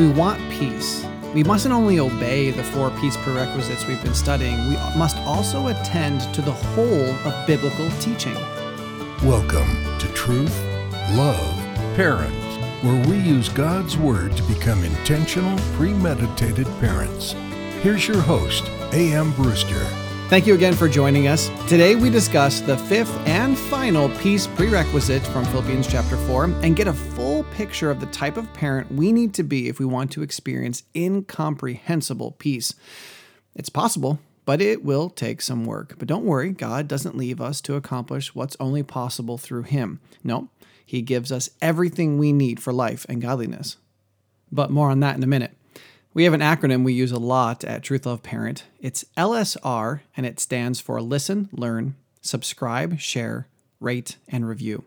we want peace, we mustn't only obey the four peace prerequisites we've been studying, we must also attend to the whole of biblical teaching. Welcome to Truth, Love, Parents, where we use God's Word to become intentional, premeditated parents. Here's your host, A.M. Brewster. Thank you again for joining us. Today we discuss the fifth and final peace prerequisite from Philippians chapter 4 and get a full picture of the type of parent we need to be if we want to experience incomprehensible peace. It's possible, but it will take some work. But don't worry, God doesn't leave us to accomplish what's only possible through Him. No, He gives us everything we need for life and godliness. But more on that in a minute. We have an acronym we use a lot at Truth Love Parent. It's LSR, and it stands for Listen, Learn, Subscribe, Share, Rate, and Review.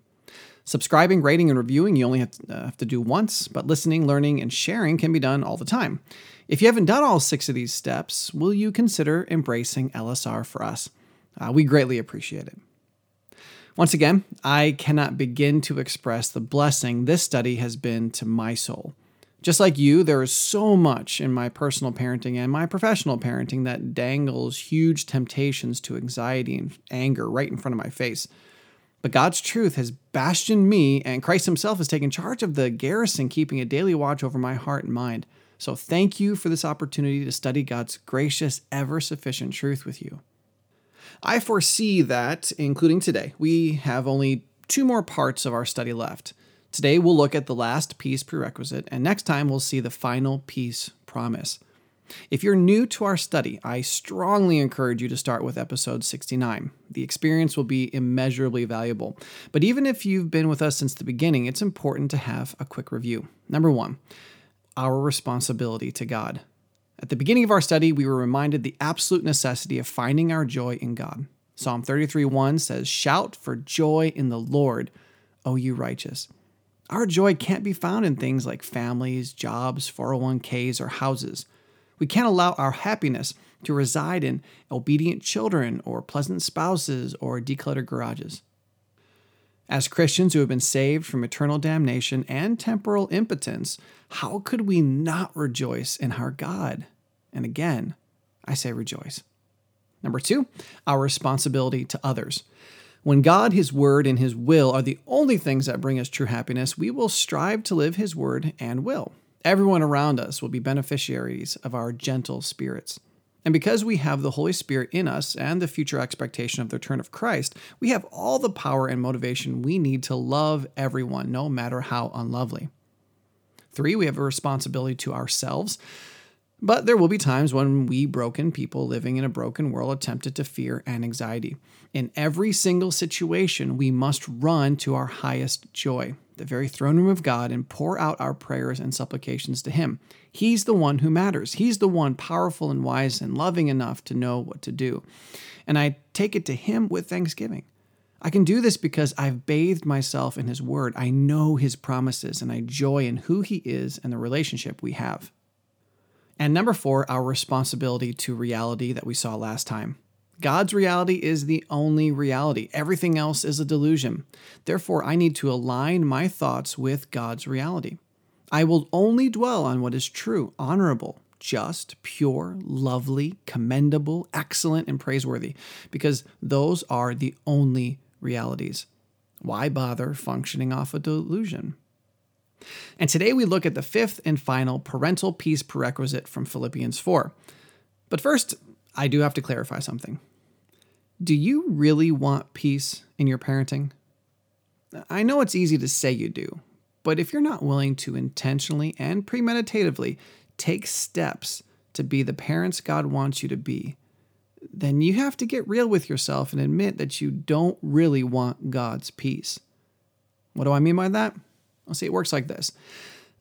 Subscribing, rating, and reviewing you only have to do once, but listening, learning, and sharing can be done all the time. If you haven't done all six of these steps, will you consider embracing LSR for us? We greatly appreciate it. Once again, I cannot begin to express the blessing this study has been to my soul. Just like you, there is so much in my personal parenting and my professional parenting that dangles huge temptations to anxiety and anger right in front of my face. But God's truth has bastioned me, and Christ Himself has taken charge of the garrison, keeping a daily watch over my heart and mind. So thank you for this opportunity to study God's gracious, ever-sufficient truth with you. I foresee that, including today, we have only two more parts of our study left. Today, we'll look at the last peace prerequisite, and next time we'll see the final peace promise. If you're new to our study, I strongly encourage you to start with episode 69. The experience will be immeasurably valuable. But even if you've been with us since the beginning, it's important to have a quick review. Number one, our responsibility to God. At the beginning of our study, we were reminded the absolute necessity of finding our joy in God. Psalm 33:1 says, "Shout for joy in the Lord, O you righteous." Our joy can't be found in things like families, jobs, 401ks, or houses. We can't allow our happiness to reside in obedient children or pleasant spouses or decluttered garages. As Christians who have been saved from eternal damnation and temporal impotence, how could we not rejoice in our God? And again, I say rejoice. Number two, our responsibility to others. When God, His Word, and His will are the only things that bring us true happiness, we will strive to live His Word and will. Everyone around us will be beneficiaries of our gentle spirits. And because we have the Holy Spirit in us and the future expectation of the return of Christ, we have all the power and motivation we need to love everyone, no matter how unlovely. Three, we have a responsibility to ourselves. But there will be times when we broken people living in a broken world are tempted to fear and anxiety. In every single situation, we must run to our highest joy, the very throne room of God, and pour out our prayers and supplications to Him. He's the one who matters. He's the one powerful and wise and loving enough to know what to do. And I take it to Him with thanksgiving. I can do this because I've bathed myself in His Word. I know His promises, and I joy in who He is and the relationship we have. And number four, our responsibility to reality that we saw last time. God's reality is the only reality. Everything else is a delusion. Therefore, I need to align my thoughts with God's reality. I will only dwell on what is true, honorable, just, pure, lovely, commendable, excellent, and praiseworthy, because those are the only realities. Why bother functioning off a delusion? And today we look at the fifth and final parental peace prerequisite from Philippians 4. But first, I do have to clarify something. Do you really want peace in your parenting? I know it's easy to say you do, but if you're not willing to intentionally and premeditatively take steps to be the parents God wants you to be, then you have to get real with yourself and admit that you don't really want God's peace. What do I mean by that? Well, see, it works like this.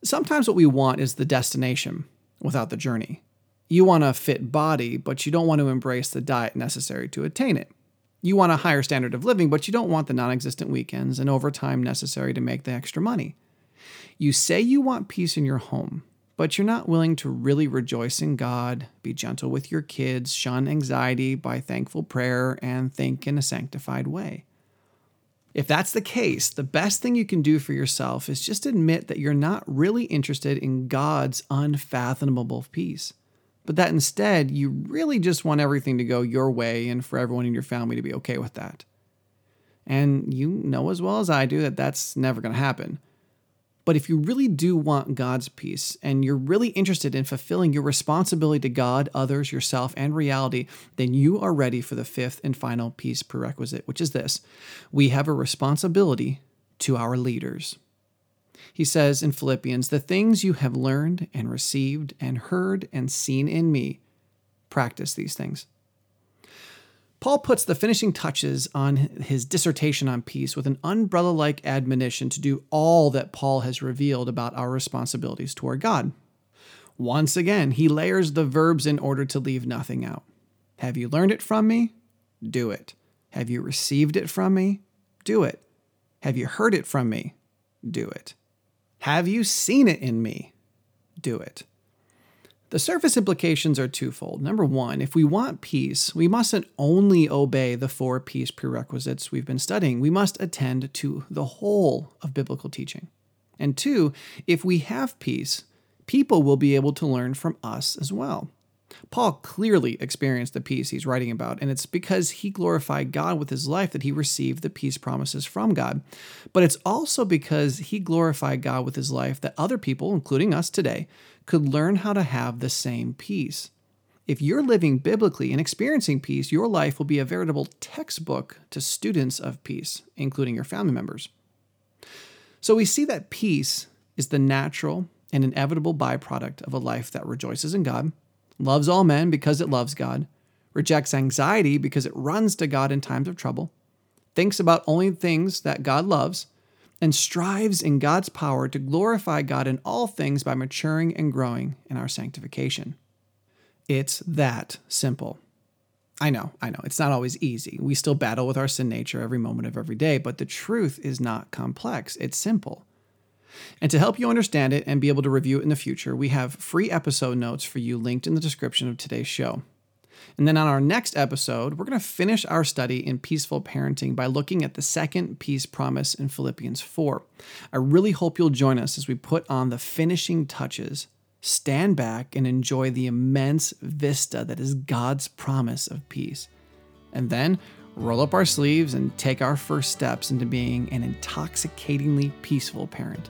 Sometimes what we want is the destination without the journey. You want a fit body, but you don't want to embrace the diet necessary to attain it. You want a higher standard of living, but you don't want the non-existent weekends and overtime necessary to make the extra money. You say you want peace in your home, but you're not willing to really rejoice in God, be gentle with your kids, shun anxiety by thankful prayer, and think in a sanctified way. If that's the case, the best thing you can do for yourself is just admit that you're not really interested in God's unfathomable peace, but that instead you really just want everything to go your way and for everyone in your family to be okay with that. And you know as well as I do that that's never going to happen. But if you really do want God's peace and you're really interested in fulfilling your responsibility to God, others, yourself, and reality, then you are ready for the fifth and final peace prerequisite, which is this. We have a responsibility to our leaders. He says in Philippians, "The things you have learned and received and heard and seen in me, practice these things." Paul puts the finishing touches on his dissertation on peace with an umbrella-like admonition to do all that Paul has revealed about our responsibilities toward God. Once again, he layers the verbs in order to leave nothing out. Have you learned it from me? Do it. Have you received it from me? Do it. Have you heard it from me? Do it. Have you seen it in me? Do it. The surface implications are twofold. Number one, if we want peace, we mustn't only obey the four peace prerequisites we've been studying. We must attend to the whole of biblical teaching. And two, if we have peace, people will be able to learn from us as well. Paul clearly experienced the peace he's writing about, and it's because he glorified God with his life that he received the peace promises from God. But it's also because he glorified God with his life that other people, including us today, could learn how to have the same peace. If you're living biblically and experiencing peace, your life will be a veritable textbook to students of peace, including your family members. So we see that peace is the natural and inevitable byproduct of a life that rejoices in God, loves all men because it loves God, rejects anxiety because it runs to God in times of trouble, thinks about only things that God loves, and strives in God's power to glorify God in all things by maturing and growing in our sanctification. It's that simple. I know, it's not always easy. We still battle with our sin nature every moment of every day, but the truth is not complex. It's simple. And to help you understand it and be able to review it in the future, we have free episode notes for you linked in the description of today's show. And then on our next episode, we're going to finish our study in peaceful parenting by looking at the second peace promise in Philippians 4. I really hope you'll join us as we put on the finishing touches, stand back, and enjoy the immense vista that is God's promise of peace. And then roll up our sleeves and take our first steps into being an intoxicatingly peaceful parent.